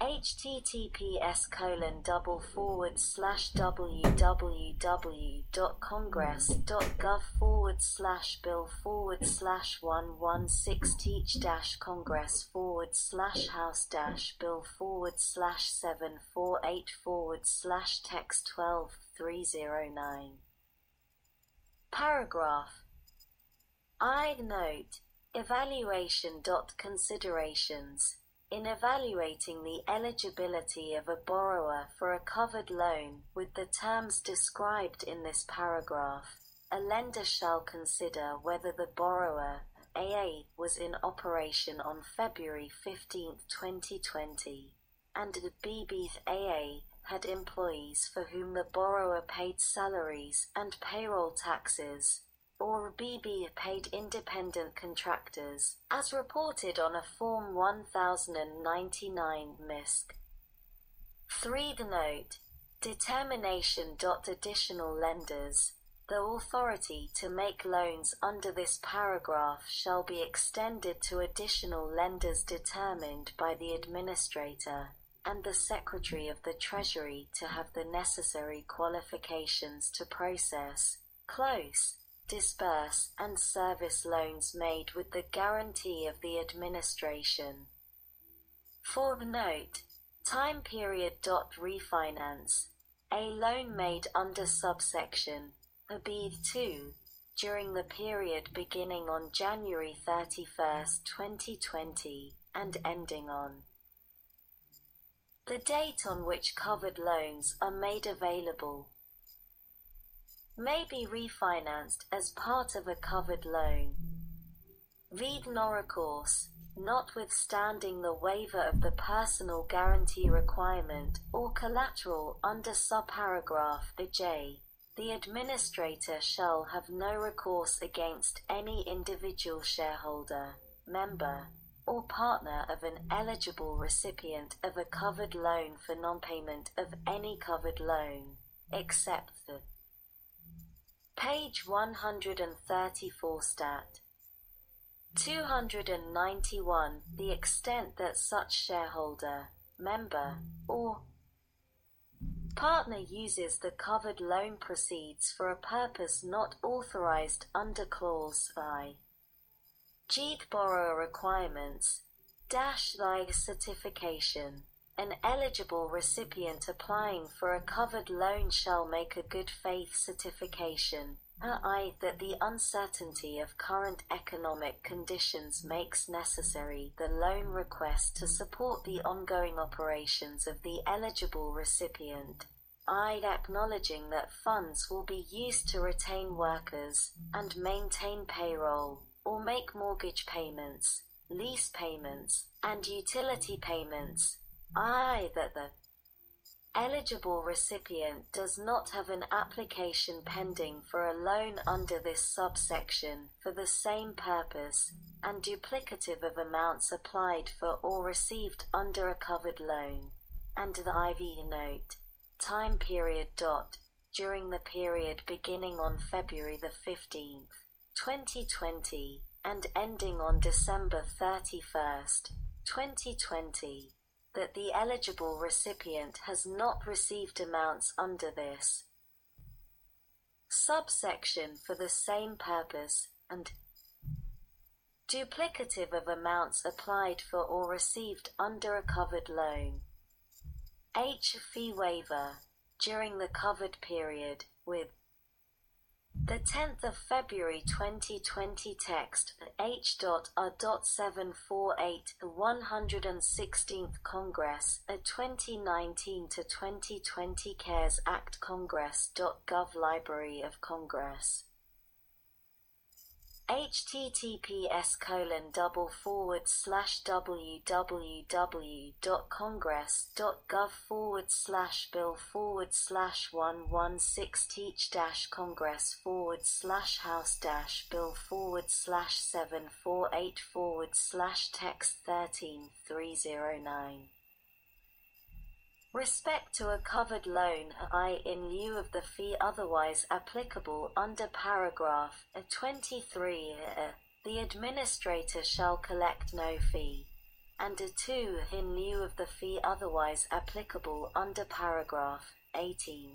https://www.congress.gov/bill/congress/house-bill/748/text12309. Paragraph. I note, evaluation. Considerations. In evaluating the eligibility of a borrower for a covered loan with the terms described in this paragraph, a lender shall consider whether the borrower, AA, was in operation on February 15, 2020, and the BB, AA, had employees for whom the borrower paid salaries and payroll taxes, or BB paid independent contractors, as reported on a Form 1099 MISC. 3. The note. Determination. Additional lenders. The authority to make loans under this paragraph shall be extended to additional lenders determined by the administrator and the Secretary of the Treasury to have the necessary qualifications to process, close, disburse and service loans made with the guarantee of the administration. 4. Note. Time period. Refinance. A loan made under subsection B2 during the period beginning on January 31, 2020, and ending on the date on which covered loans are made available. May be refinanced as part of a covered loan. Vide non-recourse, notwithstanding the waiver of the personal guarantee requirement or collateral under subparagraph J, the administrator shall have no recourse against any individual shareholder, member, or partner of an eligible recipient of a covered loan for non-payment of any covered loan, except the Page 134 Stat. 291. The extent that such shareholder, member, or partner uses the covered loan proceeds for a purpose not authorized under clause I. G. Borrower requirements. The certification. An eligible recipient applying for a covered loan shall make a good faith certification, i.e. that the uncertainty of current economic conditions makes necessary the loan request to support the ongoing operations of the eligible recipient, i.e. acknowledging that funds will be used to retain workers and maintain payroll, or make mortgage payments, lease payments, and utility payments, i.e. that the eligible recipient does not have an application pending for a loan under this subsection for the same purpose and duplicative of amounts applied for or received under a covered loan, and the IV note, time period. During the period beginning on February 15, 2020, and ending on December 31, 2020. That the eligible recipient has not received amounts under this subsection for the same purpose and duplicative of amounts applied for or received under a covered loan. H. Fee waiver during the covered period with the 10th of February 2020 text H.R. 748, the 116th Congress, a 2019 to 2020 CARES Act Congress.gov Library of Congress. https://www.congress.gov/bill/Congress/116-Teach-Congress/House-Bill/slash-Text-13-309. Respect to a covered loan I in lieu of the fee otherwise applicable under paragraph 23 the administrator shall collect no fee, and a 2 in lieu of the fee otherwise applicable under paragraph 18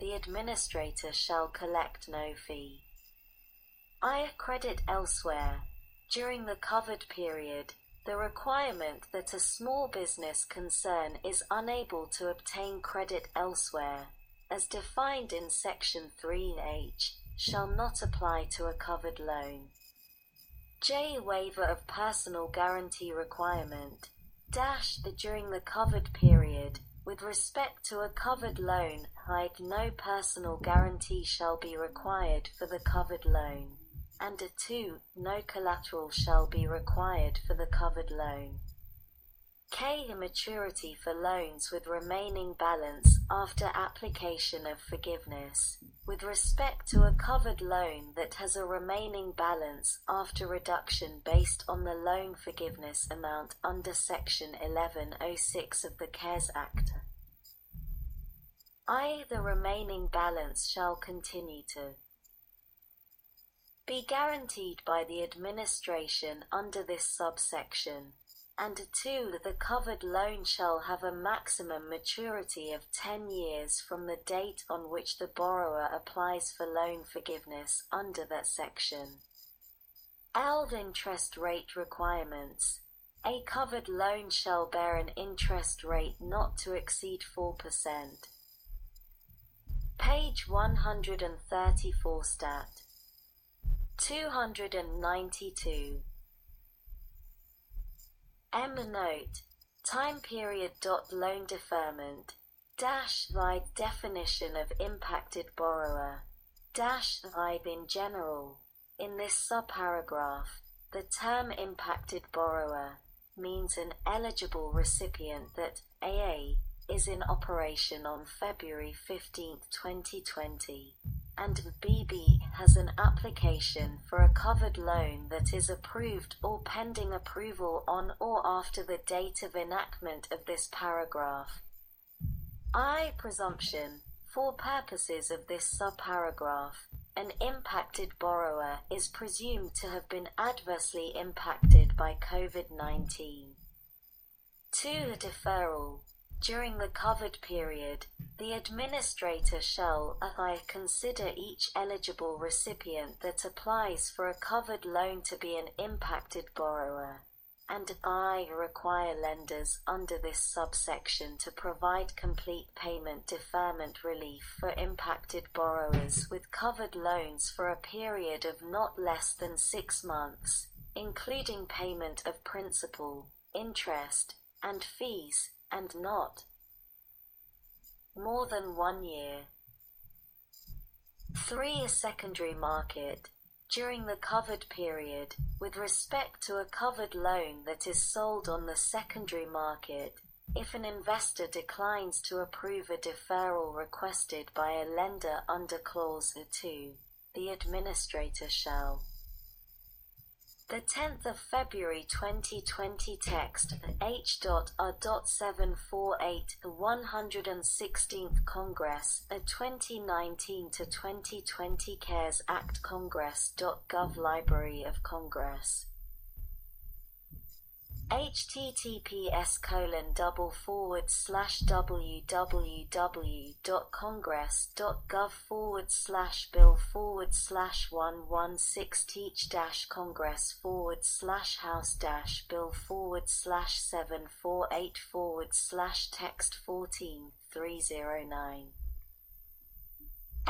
the administrator shall collect no fee. I credit elsewhere, during the covered period, the requirement that a small business concern is unable to obtain credit elsewhere, as defined in Section 3H, shall not apply to a covered loan. J. Waiver of personal guarantee requirement - during the covered period, with respect to a covered loan, no personal guarantee shall be required for the covered loan, and a 2, no collateral shall be required for the covered loan. K. Maturity for loans with remaining balance after application of forgiveness, with respect to a covered loan that has a remaining balance after reduction based on the loan forgiveness amount under Section 1106 of the CARES Act. I. The remaining balance shall continue to be guaranteed by the administration under this subsection, and 2, the covered loan shall have a maximum maturity of 10 years from the date on which the borrower applies for loan forgiveness under that section. L. Interest rate requirements. A covered loan shall bear an interest rate not to exceed 4%. Page 134 Stat. 292. M. Note. Time period. Loan deferment - thy definition of impacted borrower - thy in general. In this subparagraph, the term impacted borrower means an eligible recipient that A. is in operation on February 15, 2020. And BB has an application for a covered loan that is approved or pending approval on or after the date of enactment of this paragraph. I. Presumption. For purposes of this subparagraph, an impacted borrower is presumed to have been adversely impacted by COVID-19. 2. Deferral. During the covered period, the administrator shall consider each eligible recipient that applies for a covered loan to be an impacted borrower, and I require lenders under this subsection to provide complete payment deferment relief for impacted borrowers with covered loans for a period of not less than 6 months, including payment of principal, interest, and fees, and not more than 1 year. 3. A secondary market. During the covered period, with respect to a covered loan that is sold on the secondary market, if an investor declines to approve a deferral requested by a lender under Clause 2, the administrator shall the 10th of February 2020 text H.R. 748 the 116th Congress a 2019 to 2020 CARES Act Congress.gov Library of Congress https://www.congress.gov/bill/Congress/116-Teach-Congress/House-Bill/Text-13-309.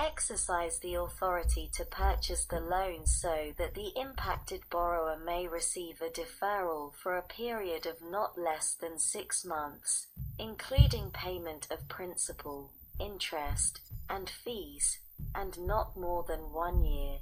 Exercise the authority to purchase the loan so that the impacted borrower may receive a deferral for a period of not less than 6 months, including payment of principal, interest, and fees, and not more than 1 year.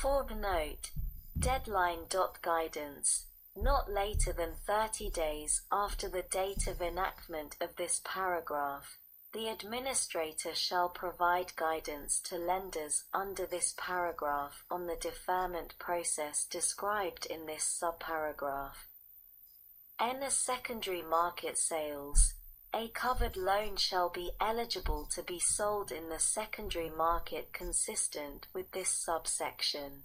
Footnote. Deadline. Guidance. Not later than 30 days after the date of enactment of this paragraph, the administrator shall provide guidance to lenders under this paragraph on the deferment process described in this subparagraph. N. Secondary market sales. A covered loan shall be eligible to be sold in the secondary market consistent with this subsection.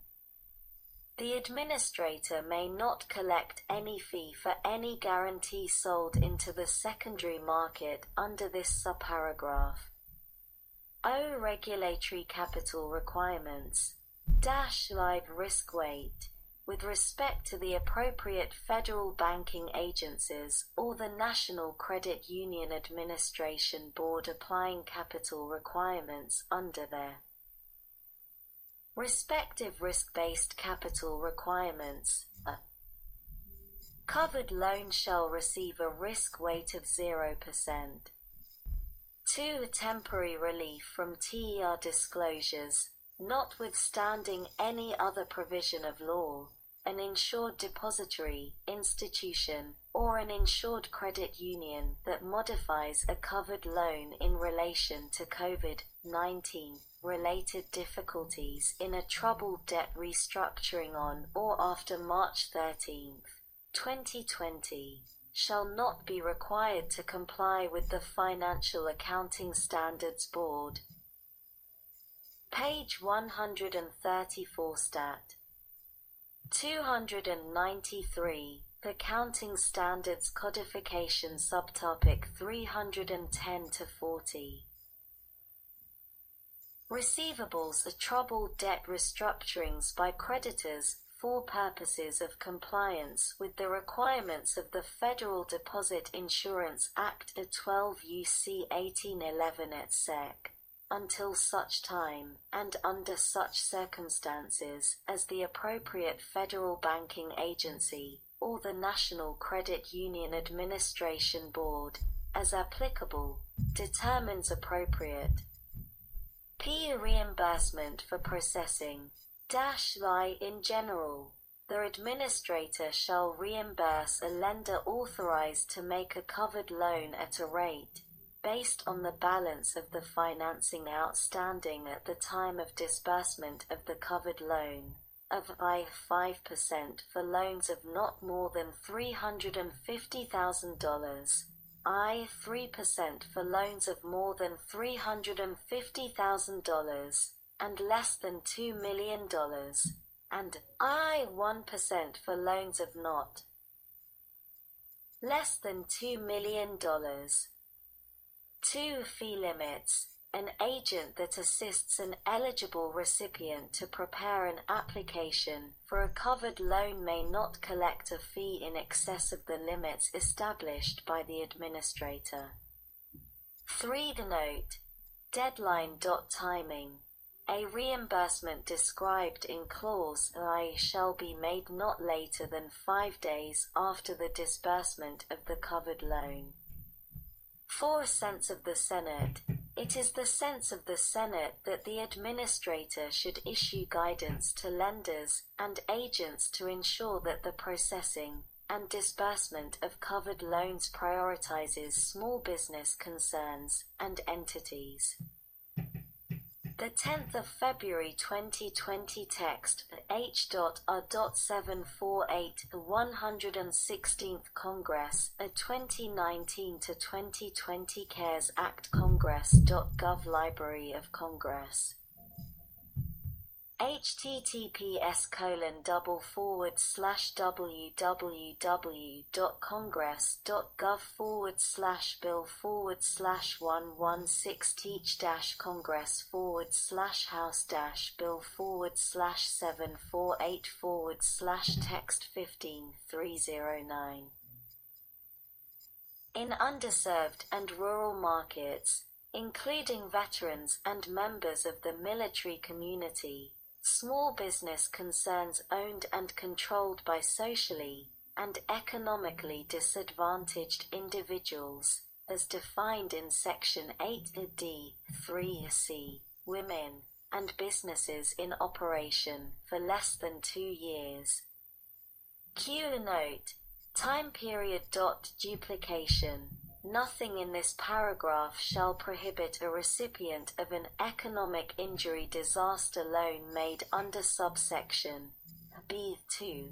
The administrator may not collect any fee for any guarantee sold into the secondary market under this subparagraph. O. Regulatory capital requirements. Live risk weight. With respect to the appropriate federal banking agencies or the National Credit Union Administration Board applying capital requirements under their respective risk-based capital requirements. A covered loan shall receive a risk weight of 0%. 2. Temporary relief from TER disclosures, notwithstanding any other provision of law. An insured depository, institution, or an insured credit union that modifies a covered loan in relation to COVID-19 related difficulties in a troubled debt restructuring on or after March 13, 2020, shall not be required to comply with the Financial Accounting Standards Board. Page 134 Stat. 293, the Accounting Standards Codification subtopic 310-40. Receivables are troubled debt restructurings by creditors for purposes of compliance with the requirements of the Federal Deposit Insurance Act of 12 U.C. 1811 et sec. Until such time, and under such circumstances, as the appropriate federal banking agency, or the National Credit Union Administration Board, as applicable, determines appropriate. P. Reimbursement for processing. In general, the administrator shall reimburse a lender authorized to make a covered loan at a rate based on the balance of the financing outstanding at the time of disbursement of the covered loan, of 5% for loans of not more than $350,000, 3% for loans of more than $350,000, and less than $2 million, and 1% for loans of not less than $2 million. 2. Fee limits. An agent that assists an eligible recipient to prepare an application for a covered loan may not collect a fee in excess of the limits established by the administrator. 3. The note. Deadline. Timing. A reimbursement described in clause I shall be made not later than 5 days after the disbursement of the covered loan. 4. Sense of the Senate. It is the sense of the Senate that the administrator should issue guidance to lenders and agents to ensure that the processing and disbursement of covered loans prioritizes small business concerns and entities. The 10th of February 2020 text H.R. 748, the 116th Congress, a 2019-2020 CARES Act Congress.gov Library of Congress. https://congress.gov/bill/slash-congress/house-bill/slash-house-bill/slash-house-bill/slash-text-15309. In underserved and rural markets, including veterans and members of the military community, small business concerns owned and controlled by socially and economically disadvantaged individuals, as defined in Section 8d, 3c, women, and businesses in operation for less than 2 years. Q. Note: time period. Duplication. Nothing in this paragraph shall prohibit a recipient of an economic injury disaster loan made under subsection B2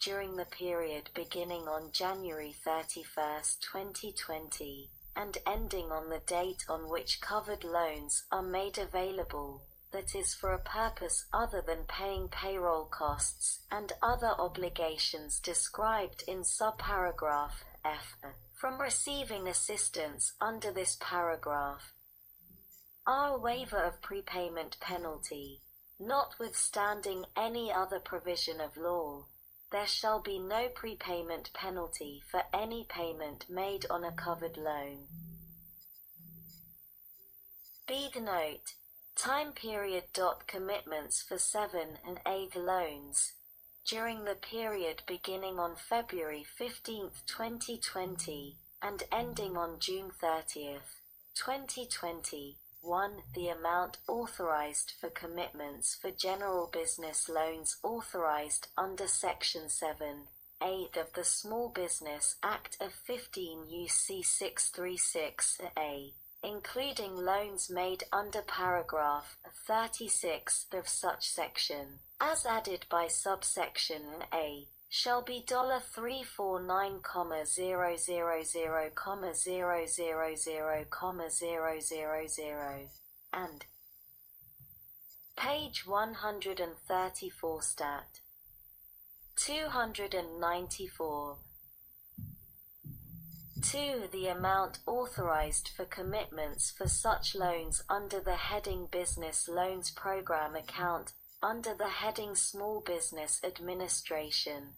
during the period beginning on January 31, 2020, and ending on the date on which covered loans are made available, that is for a purpose other than paying payroll costs and other obligations described in subparagraph F, from receiving assistance under this paragraph. R. Waiver of prepayment penalty. Notwithstanding any other provision of law, there shall be no prepayment penalty for any payment made on a covered loan. B. Note: time period. Commitments for 7 and 8 loans during the period beginning on February 15, 2020, and ending on June 30, 2020. 1. The amount authorized for commitments for general business loans authorized under Section 7(a) of the Small Business Act of 15 U.C. 636(a), including loans made under paragraph 36 of such section, as added by subsection A, shall be $349,000,000,000 and page 134 stat 294. 2. The amount authorized for commitments for such loans under the heading Business Loans Program Account, under the heading Small Business Administration,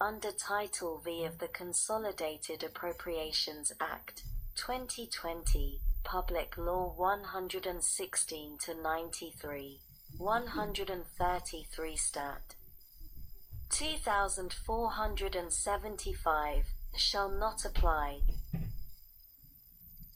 under Title V of the Consolidated Appropriations Act, 2020, Public Law 116-93, 133 Stat. 2475, shall not apply.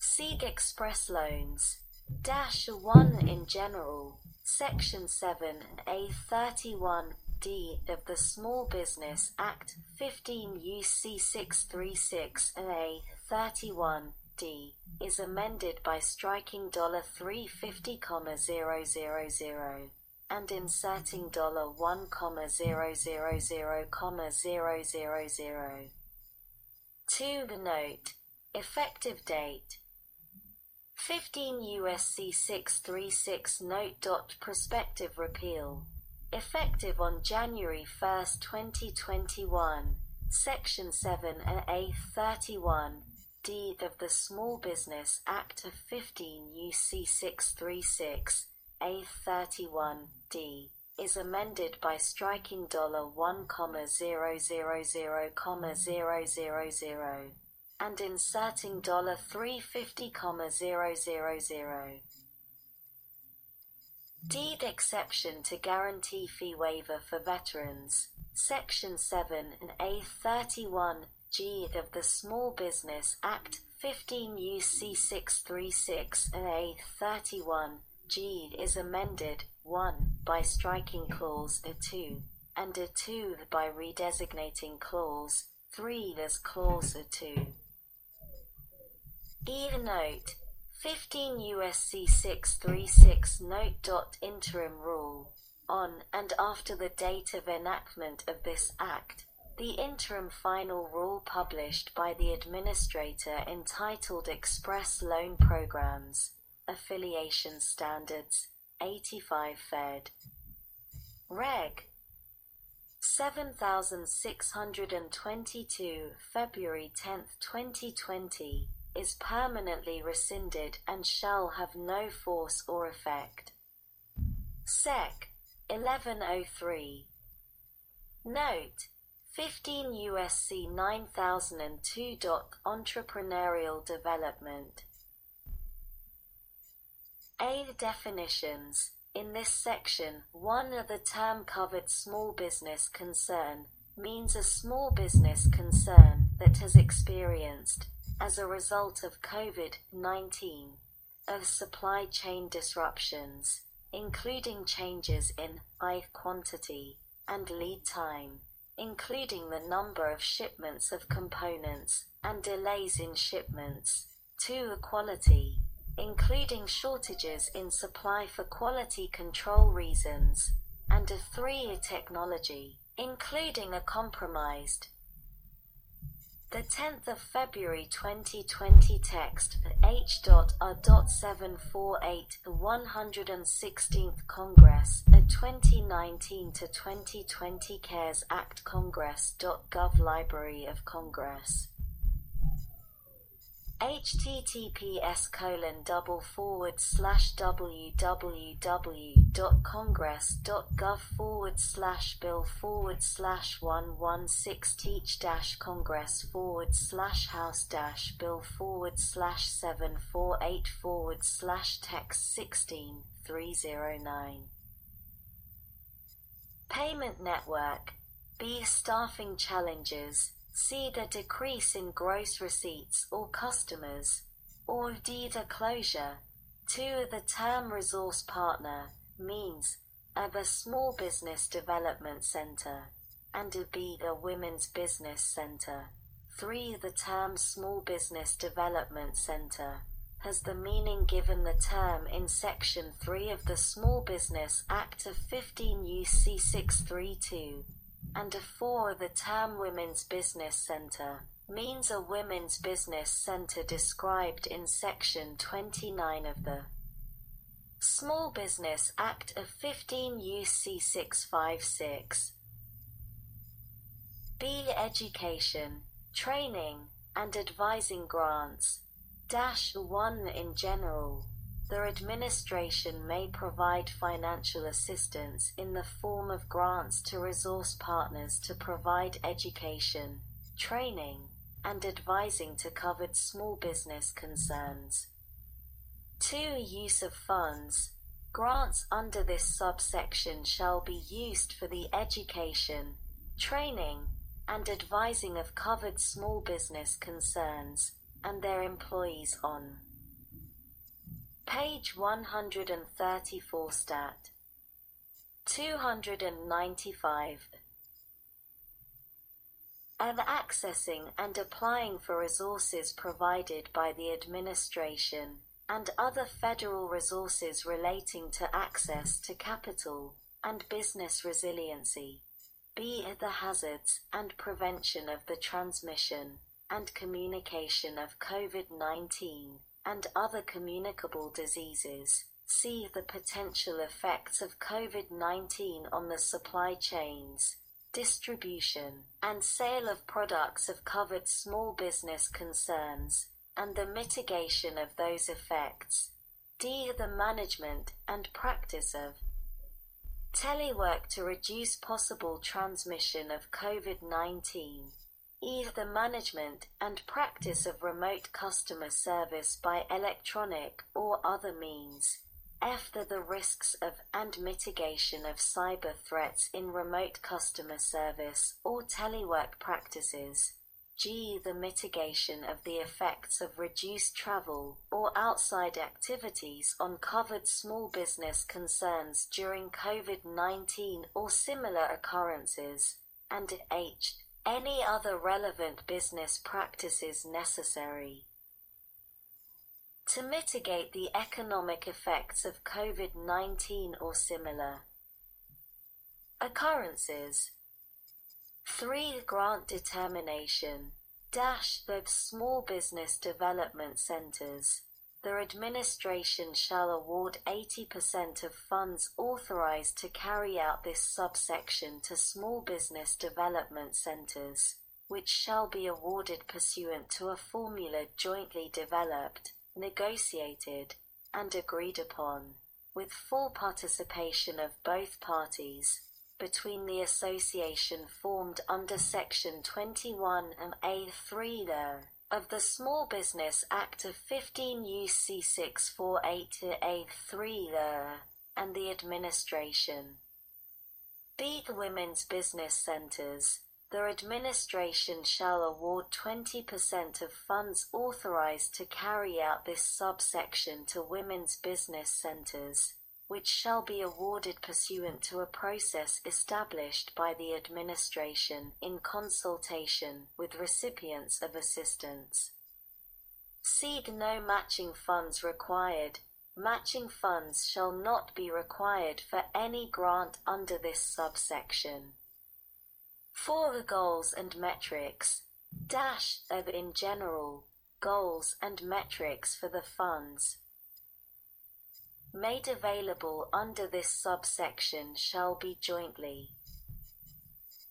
Seek express loans, -1 in general, Section 7A 31D of the Small Business Act 15 U.C. 636A 31D is amended by striking $350,000 and inserting $1,000,000. 2. Note: effective date 15 U.S.C. 636. Note. Prospective repeal, effective on January 1, 2021, Section 7A 31(d) of the Small Business Act of 15 U.C. 636(a) 31(d) is amended by striking $1,000,000 and inserting $350,000. Deed exception to guarantee fee waiver for veterans, Section 7A 31G of the Small Business Act 15 U.C. 636A 31G is amended 1. By striking clause A2 and A2 by redesignating clause 3 as clause A2. E. Note: 15 U.S.C. 636. Note. Interim rule. On and after the date of enactment of this Act, the interim final rule published by the administrator entitled Express Loan Programs, Affiliation Standards, 85 Fed. Reg. 7622, February 10, 2020, is permanently rescinded and shall have no force or effect. Sec. 1103. Note: 15 U.S.C. 9002. Entrepreneurial development. A. Definitions. In this section, 1. The term covered small business concern means a small business concern that has experienced, as a result of COVID-19, of supply chain disruptions, including changes in quantity and lead time, including the number of shipments of components and delays in shipments. 2. Quality, including shortages in supply for quality control reasons. And 3. Technology, including a compromised. The 10th of February 2020 text H.R. 748, the 116th Congress, a 2019 to 2020 CARES Act Congress.gov Library of Congress. https://www.congress.gov/bill/congress/116/congress/house/bill/slash/748/text16309. Payment network. B. Staffing challenges. C. The decrease in gross receipts or customers. Or D. The closure. 2. The term resource partner means of a small business development center and of B. The women's business center. 3. The term small business development center has the meaning given the term in Section 3 of the Small Business Act of 15 U.C. 632. And 4. The term Women's Business Center means a women's business center described in Section 29 of the Small Business Act of 15 U.C. 656. B. Education, training, and advising grants. 1. In general, the administration may provide financial assistance in the form of grants to resource partners to provide education, training, and advising to covered small business concerns. 2. Use of funds. Grants under this subsection shall be used for the education, training, and advising of covered small business concerns, and their employees on page 134 stat 295. Of accessing and applying for resources provided by the administration and other federal resources relating to access to capital and business resiliency. B. The hazards and prevention of the transmission and communication of COVID-19. And other communicable diseases. C. The potential effects of COVID-19 on the supply chains, distribution, and sale of products of covered small business concerns, and the mitigation of those effects. D. The management and practice of telework to reduce possible transmission of COVID-19. E. The management and practice of remote customer service by electronic or other means. F. The risks of and mitigation of cyber threats in remote customer service or telework practices. G. The mitigation of the effects of reduced travel or outside activities on covered small business concerns during COVID-19 or similar occurrences. And H. Any other relevant business practices necessary to mitigate the economic effects of COVID-19 or similar occurrences. 3. Grant determination. The small business development centers. The administration shall award 80% of funds authorized to carry out this subsection to small business development centers, which shall be awarded pursuant to a formula jointly developed, negotiated, and agreed upon, with full participation of both parties, between the association formed under Section 21 and A3 there. Of the Small Business Act of 15 U.C. 648-A3 and the administration. B. The Women's Business Centers. The administration shall award 20% of funds authorized to carry out this subsection to women's business centers, which shall be awarded pursuant to a process established by the administration in consultation with recipients of assistance. Seed no matching funds required. Matching funds shall not be required for any grant under this subsection. For the goals and metrics, of in general, goals and metrics for the funds made available under this subsection shall be jointly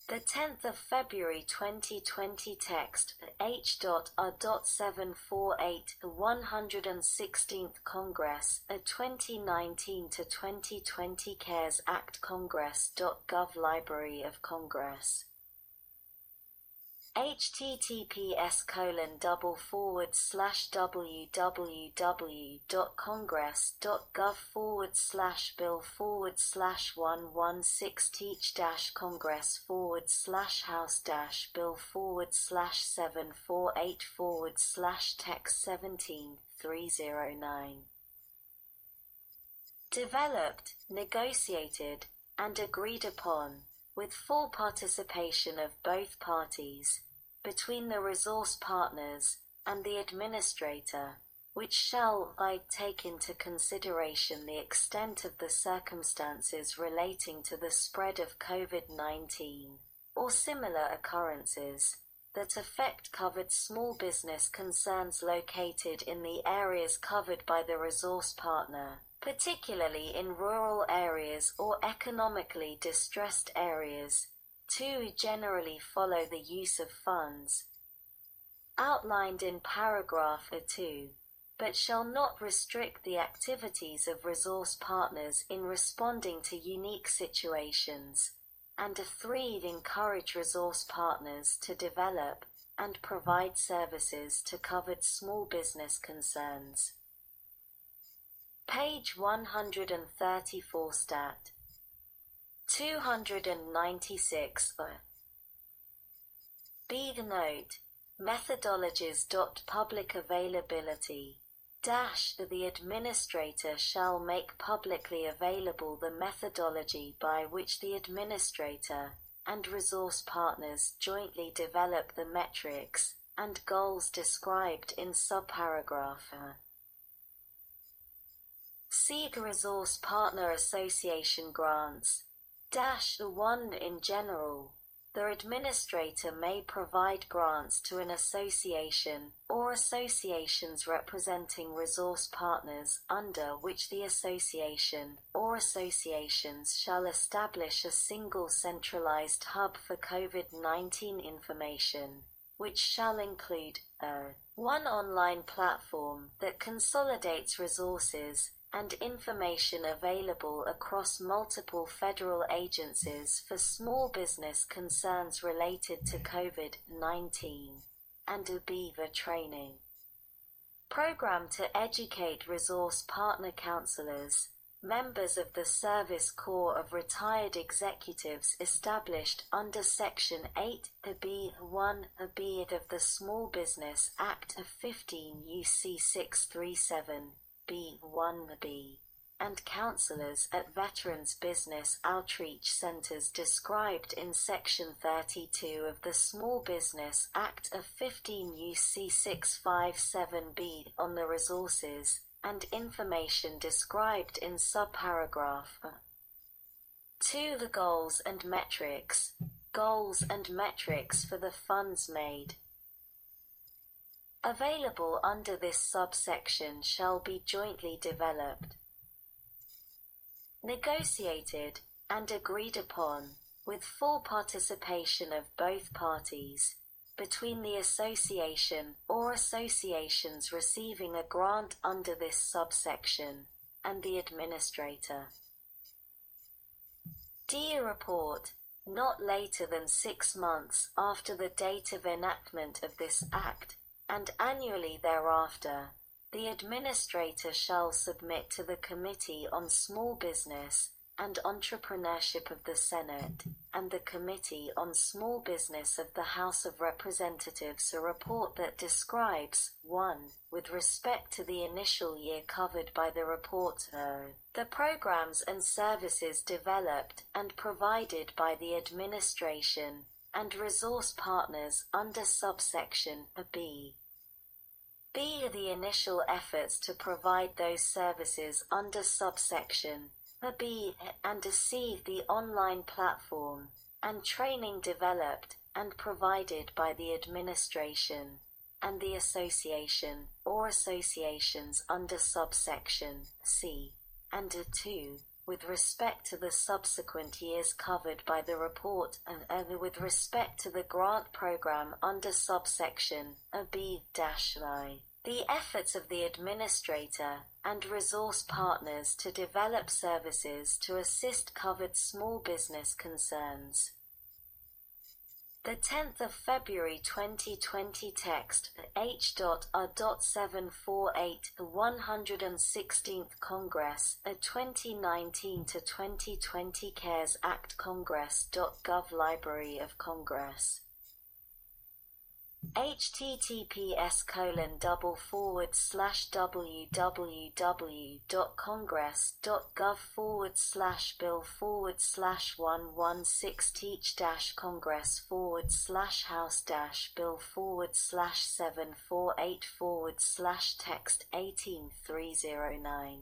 the 10th of February 2020 text H.R. 748, the 116th Congress, a 2019 to 2020 CARES Act, Congress.gov, Library of Congress. https://congress.gov/bill/slash-congress/house-bill/house-bill/house-bill/text-17/309. Developed, negotiated, and agreed upon, with full participation of both parties, between the resource partners and the administrator, which shall take into consideration the extent of the circumstances relating to the spread of COVID-19 or similar occurrences that affect covered small business concerns located in the areas covered by the resource partner, particularly in rural areas or economically distressed areas, to generally follow the use of funds outlined in paragraph A2, but shall not restrict the activities of resource partners in responding to unique situations, and A3, encourage resource partners to develop and provide services to covered small business concerns. Page 134, Stat. 296. Be the note, methodologies. Public availability. The administrator shall make publicly available the methodology by which the administrator and resource partners jointly develop the metrics and goals described in subparagraph A. See the Resource Partner Association grants. The 1 in general, the administrator may provide grants to an association or associations representing resource partners under which the association or associations shall establish a single centralized hub for COVID-19 information, which shall include one online platform that consolidates resources and information available across multiple federal agencies for small business concerns related to COVID-19, and ABIVA training program to educate resource partner counselors, members of the Service Corps of Retired Executives established under Section 8, B1, B of the Small Business Act of 15 U.C. 637, B1B, and counselors at Veterans Business Outreach Centers described in Section 32 of the Small Business Act of 15 U.C. 657B on the resources and information described in subparagraph A. 2. The goals and metrics. Goals and metrics for the funds made available under this subsection shall be jointly developed, negotiated, and agreed upon, with full participation of both parties, between the association or associations receiving a grant under this subsection and the administrator. D. Report, not later than 6 months after the date of enactment of this Act, and annually thereafter, the administrator shall submit to the Committee on Small Business and Entrepreneurship of the Senate, and the Committee on Small Business of the House of Representatives a report that describes, 1. With respect to the initial year covered by the report, the programs and services developed and provided by the administration and resource partners under subsection B. B are the initial efforts to provide those services under subsection B and C, the online platform and training developed and provided by the administration and the association or associations under subsection C, and 2. With respect to the subsequent years covered by the report, and with respect to the grant program under subsection B-I, the efforts of the administrator and resource partners to develop services to assist covered small business concerns. The 10th of February 2020 text, H.R. 748, the 116th Congress, a 2019-2020 CARES Act, Congress.gov, Library of Congress. https://www.congress.gov/bill/116-congress/house-bill/slash-bill/slash-748/slash-text-18309.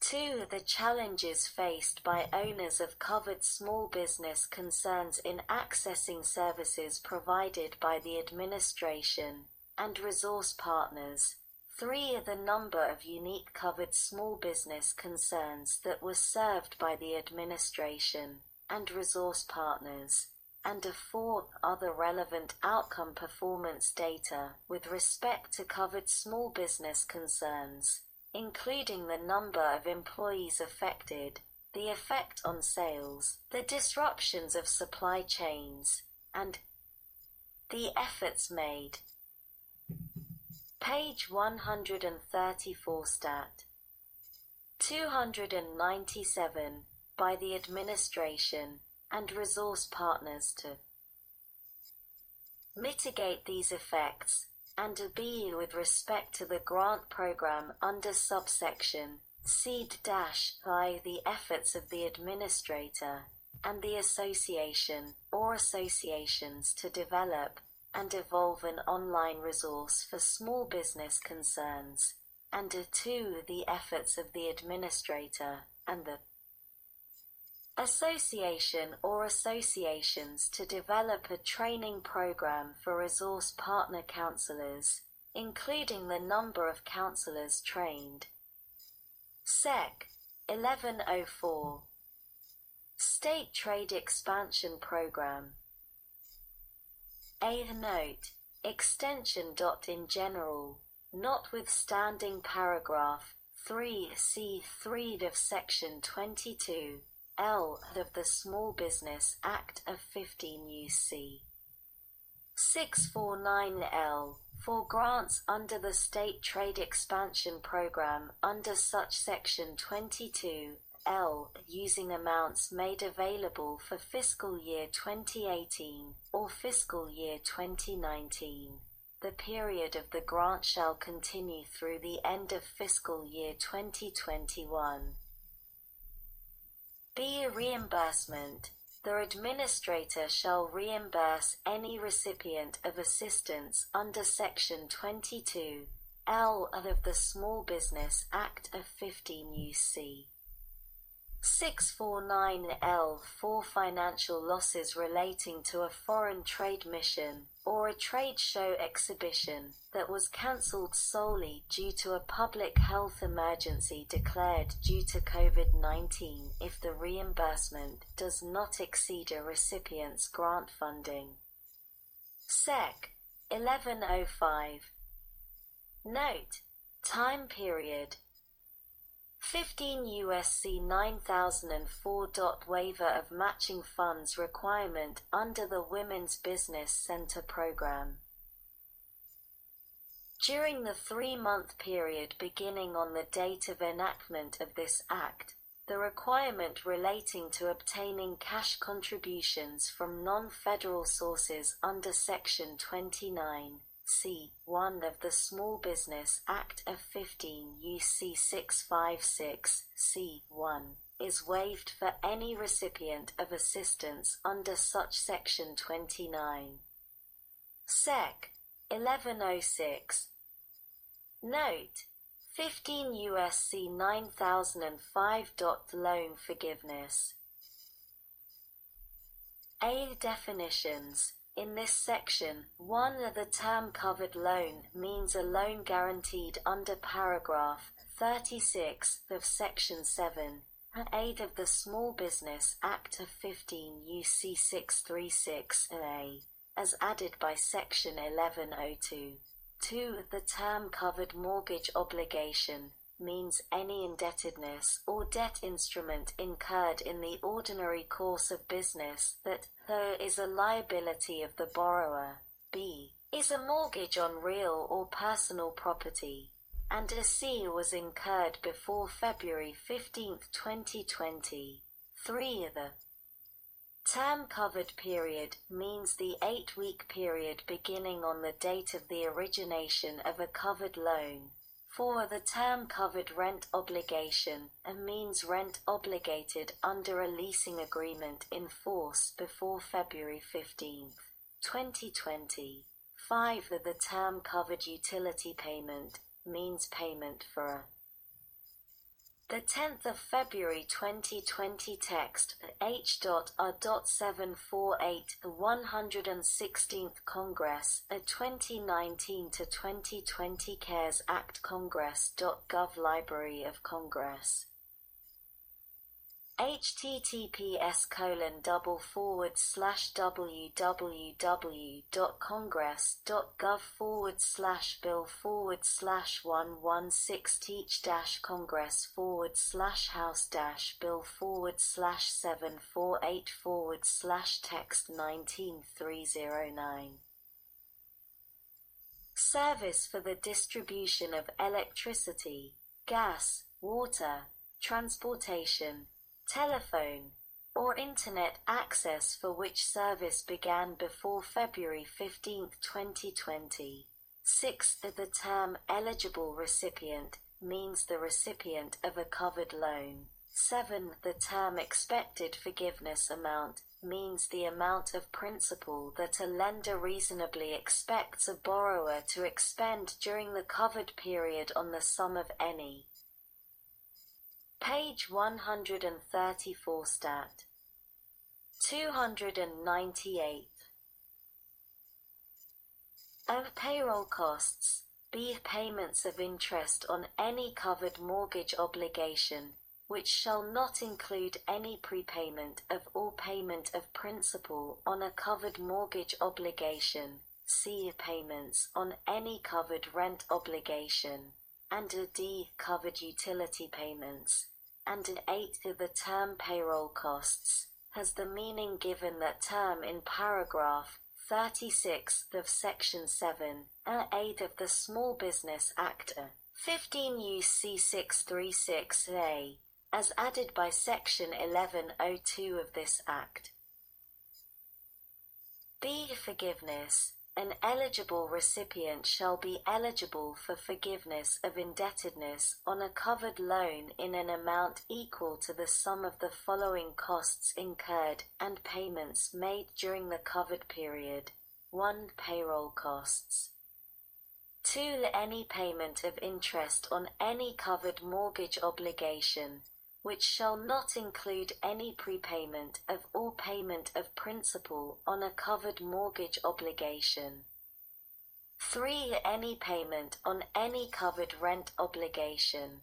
2. The challenges faced by owners of covered small business concerns in accessing services provided by the administration and resource partners. 3. The number of unique covered small business concerns that were served by the administration and resource partners. And 4. Other relevant outcome performance data with respect to covered small business concerns, including the number of employees affected, the effect on sales, the disruptions of supply chains, and the efforts made. Page 134, Stat. 297, by the administration and resource partners to mitigate these effects, and B with respect to the grant program under subsection C-I, the efforts of the administrator and the association or associations to develop and evolve an online resource for small business concerns, and 2. The efforts of the administrator and the association or associations to develop a training program for resource partner counselors, including the number of counselors trained. Sec. 1104. State Trade Expansion Program. A. Note. Extension. In general, notwithstanding paragraph 3C3 of section 22. L. of the Small Business Act of 15 U.C. 649L, for grants under the State Trade Expansion Program under such section 22, L, using amounts made available for fiscal year 2018 or fiscal year 2019. The period of the grant shall continue through the end of fiscal year 2021. B. Reimbursement. The administrator shall reimburse any recipient of assistance under section 22 L of the Small Business Act of 15 U.C. 649 L for financial losses relating to a foreign trade mission or a trade show exhibition that was cancelled solely due to a public health emergency declared due to COVID-19 if the reimbursement does not exceed a recipient's grant funding. Sec. 1105. Note. Time period. 15 U.S.C. 9004. Waiver of matching funds requirement under the Women's Business Center program. During the 3-month period beginning on the date of enactment of this Act, The requirement relating to obtaining cash contributions from non-federal sources under Section 29, C1 of the Small Business Act of 15 U.C. 656, C1, is waived for any recipient of assistance under such Section 29. Sec. 1106. Note. 15 U.S.C. 9005. Loan forgiveness. A. Definitions. In this section, 1. The term covered loan means a loan guaranteed under paragraph 36 of Section 7, and 8 of the Small Business Act of 15 U.C. 636 A, as added by Section 1102. 2. The term covered mortgage obligation means any indebtedness or debt instrument incurred in the ordinary course of business that, though, is a liability of the borrower, b, is a mortgage on real or personal property, and a c, was incurred before February 15, 2020. 3. The term covered period means the 8-week period beginning on the date of the origination of a covered loan. 4. The term covered rent obligation means rent obligated under a leasing agreement in force before February 15, 2020. 5. The term covered utility payment means payment for a The 10th of February 2020 text H.R. 748, 116th Congress, 2019 to 2020 CARES Act Congress.gov Library of Congress. https://www.congress.gov/bill/116teach-congress/slash/bill/slash-house-bill/slash-seven-448/text-19309. Service for the distribution of electricity, gas, water, transportation, telephone, or internet access for which service began before February 15, 2020. 6. The term eligible recipient means the recipient of a covered loan. 7. The term expected forgiveness amount means the amount of principal that a lender reasonably expects a borrower to expend during the covered period on the sum of any. Page 134 Stat. 298. A. Payroll costs. B. Payments of interest on any covered mortgage obligation, which shall not include any prepayment of or payment of principal on a covered mortgage obligation. C. Payments on any covered rent obligation. And D. covered utility payments, and 8. The term payroll costs has the meaning given that term in paragraph 36 of Section 7, A8 of the Small Business Act, 15 U.C. 636 A, as added by Section 1102 of this Act. B. Forgiveness. An eligible recipient shall be eligible for forgiveness of indebtedness on a covered loan in an amount equal to the sum of the following costs incurred and payments made during the covered period. 1. Payroll costs. 2. Any payment of interest on any covered mortgage obligation, which shall not include any prepayment of or payment of principal on a covered mortgage obligation. 3. Any payment on any covered rent obligation.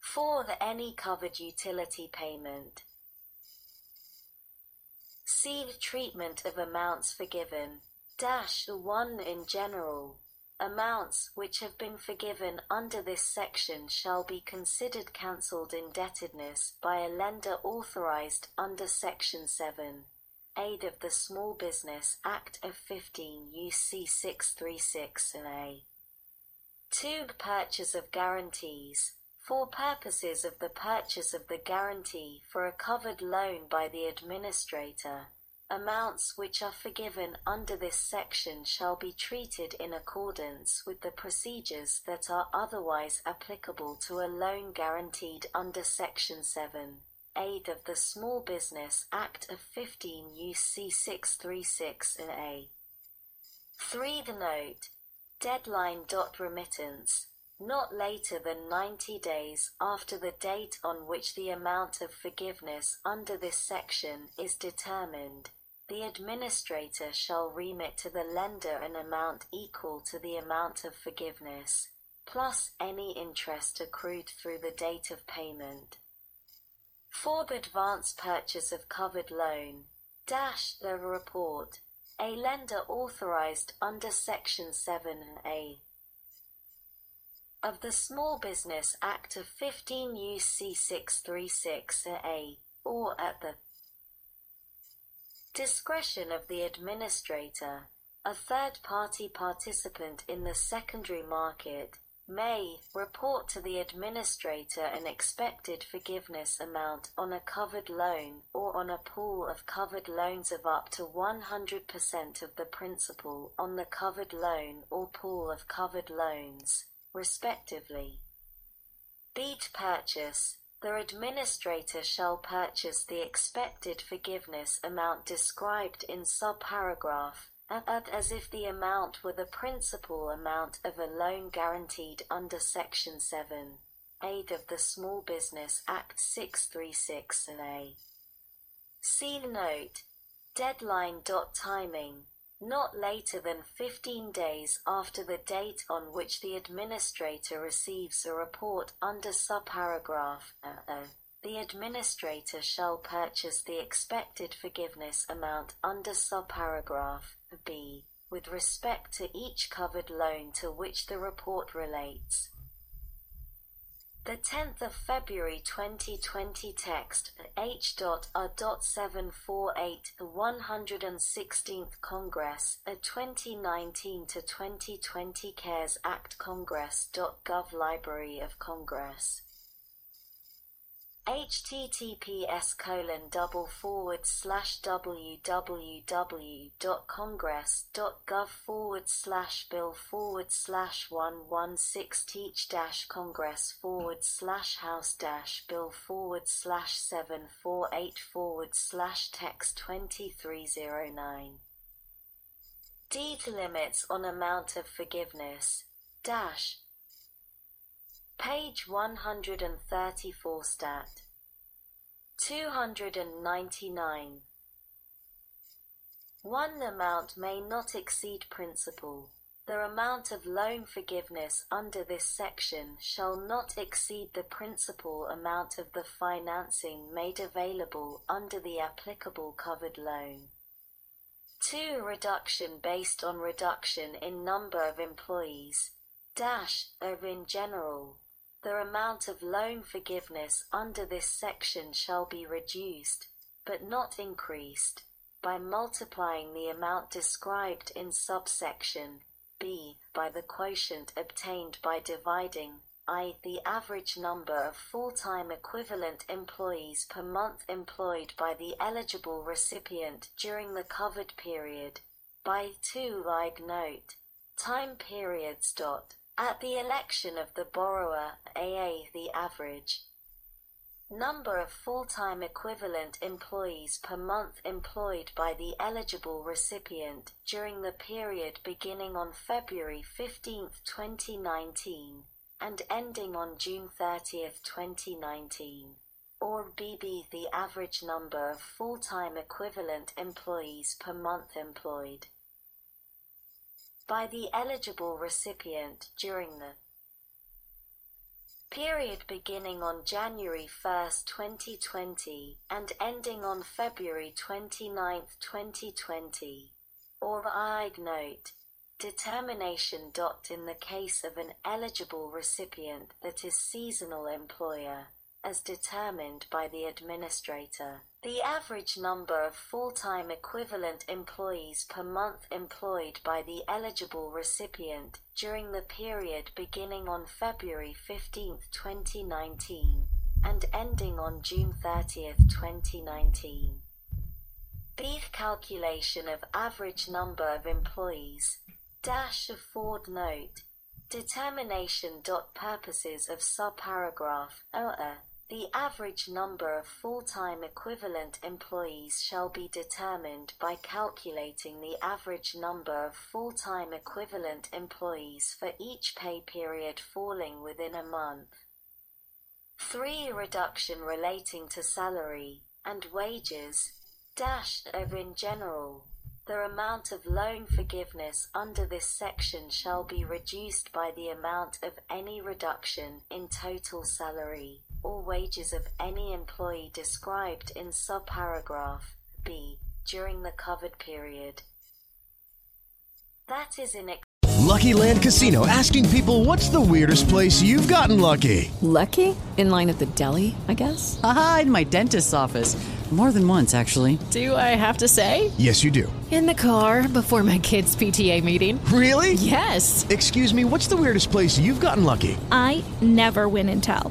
4. Any covered utility payment. C. Treatment of amounts forgiven. 1. In general, amounts which have been forgiven under this section shall be considered cancelled indebtedness by a lender authorized under Section 7, 8 of the Small Business Act of 15 U.C. 636 A. 2. Purchase of guarantees. for purposes of the purchase of the guarantee for a covered loan by the administrator. Amounts which are forgiven under this section shall be treated in accordance with the procedures that are otherwise applicable to a loan guaranteed under Section 7(8) of the Small Business Act of 15 U.C. 636 and A. 3. The note, deadline. Remittance, not later than 90 days after the date on which the amount of forgiveness under this section is determined, the administrator shall remit to the lender an amount equal to the amount of forgiveness, plus any interest accrued through the date of payment. For the advance purchase of covered loan, the report, a lender authorized under Section 7A. of the Small Business Act of 15 U.C. 636A, or at the discretion of the administrator, a third-party participant in the secondary market may report to the administrator an expected forgiveness amount on a covered loan or on a pool of covered loans of up to 100% of the principal on the covered loan or pool of covered loans, respectively. Beat purchase, the administrator shall purchase the expected forgiveness amount described in subparagraph A as if the amount were the principal amount of a loan guaranteed under Section 7(8) of the Small Business Act 636 and A. See note, deadline. Timing, not later than 15 days after the date on which the administrator receives a report under subparagraph A, the administrator shall purchase the expected forgiveness amount under subparagraph B with respect to each covered loan to which the report relates. The 10th of February 2020 text H.R. 748, 116th Congress, 2019 to 2020 CARES Act, Congress.gov, Library of Congress. https://www.congress.gov/bill/congress/116teach-congress/slash/bill/slash/house-bill/slash-748/text 2309. Deed limits on amount of forgiveness - Page 134 Stat. 299. 1. The amount may not exceed principal. The amount of loan forgiveness under this section shall not exceed the principal amount of the financing made available under the applicable covered loan. 2. Reduction based on reduction in number of employees or in general. The amount of loan forgiveness under this section shall be reduced, but not increased, by multiplying the amount described in subsection B by the quotient obtained by dividing, i.e. the average number of full-time equivalent employees per month employed by the eligible recipient during the covered period, by 2. Note, time periods. At the election of the borrower, a the average number of full-time equivalent employees per month employed by the eligible recipient during the period beginning on February 15, 2019, and ending on June 30, 2019, or b the average number of full-time equivalent employees per month employed by the eligible recipient during the period beginning on January 1, 2020 and ending on February 29, 2020, or note, determination. In the case of an eligible recipient that is seasonal employer, as determined by the administrator. The average number of full-time equivalent employees per month employed by the eligible recipient during the period beginning on February 15, 2019, and ending on June 30, 2019. The calculation of average number of employees - afford note. Determination. Purposes of subparagraph OA. The average number of full-time equivalent employees shall be determined by calculating the average number of full-time equivalent employees for each pay period falling within a month. 3. Reduction relating to salary and wages of in general. The amount of loan forgiveness under this section shall be reduced by the amount of any reduction in total salary or wages of any employee described in subparagraph B during the covered period. That is in Lucky Land Casino asking people, what's the weirdest place you've gotten lucky? Lucky? In line at the deli, I guess? Aha, in my dentist's office. More than once, actually. Do I have to say? Yes, you do. In the car before my kids' PTA meeting. Really? Yes. Excuse me, what's the weirdest place you've gotten lucky? I never win and tell.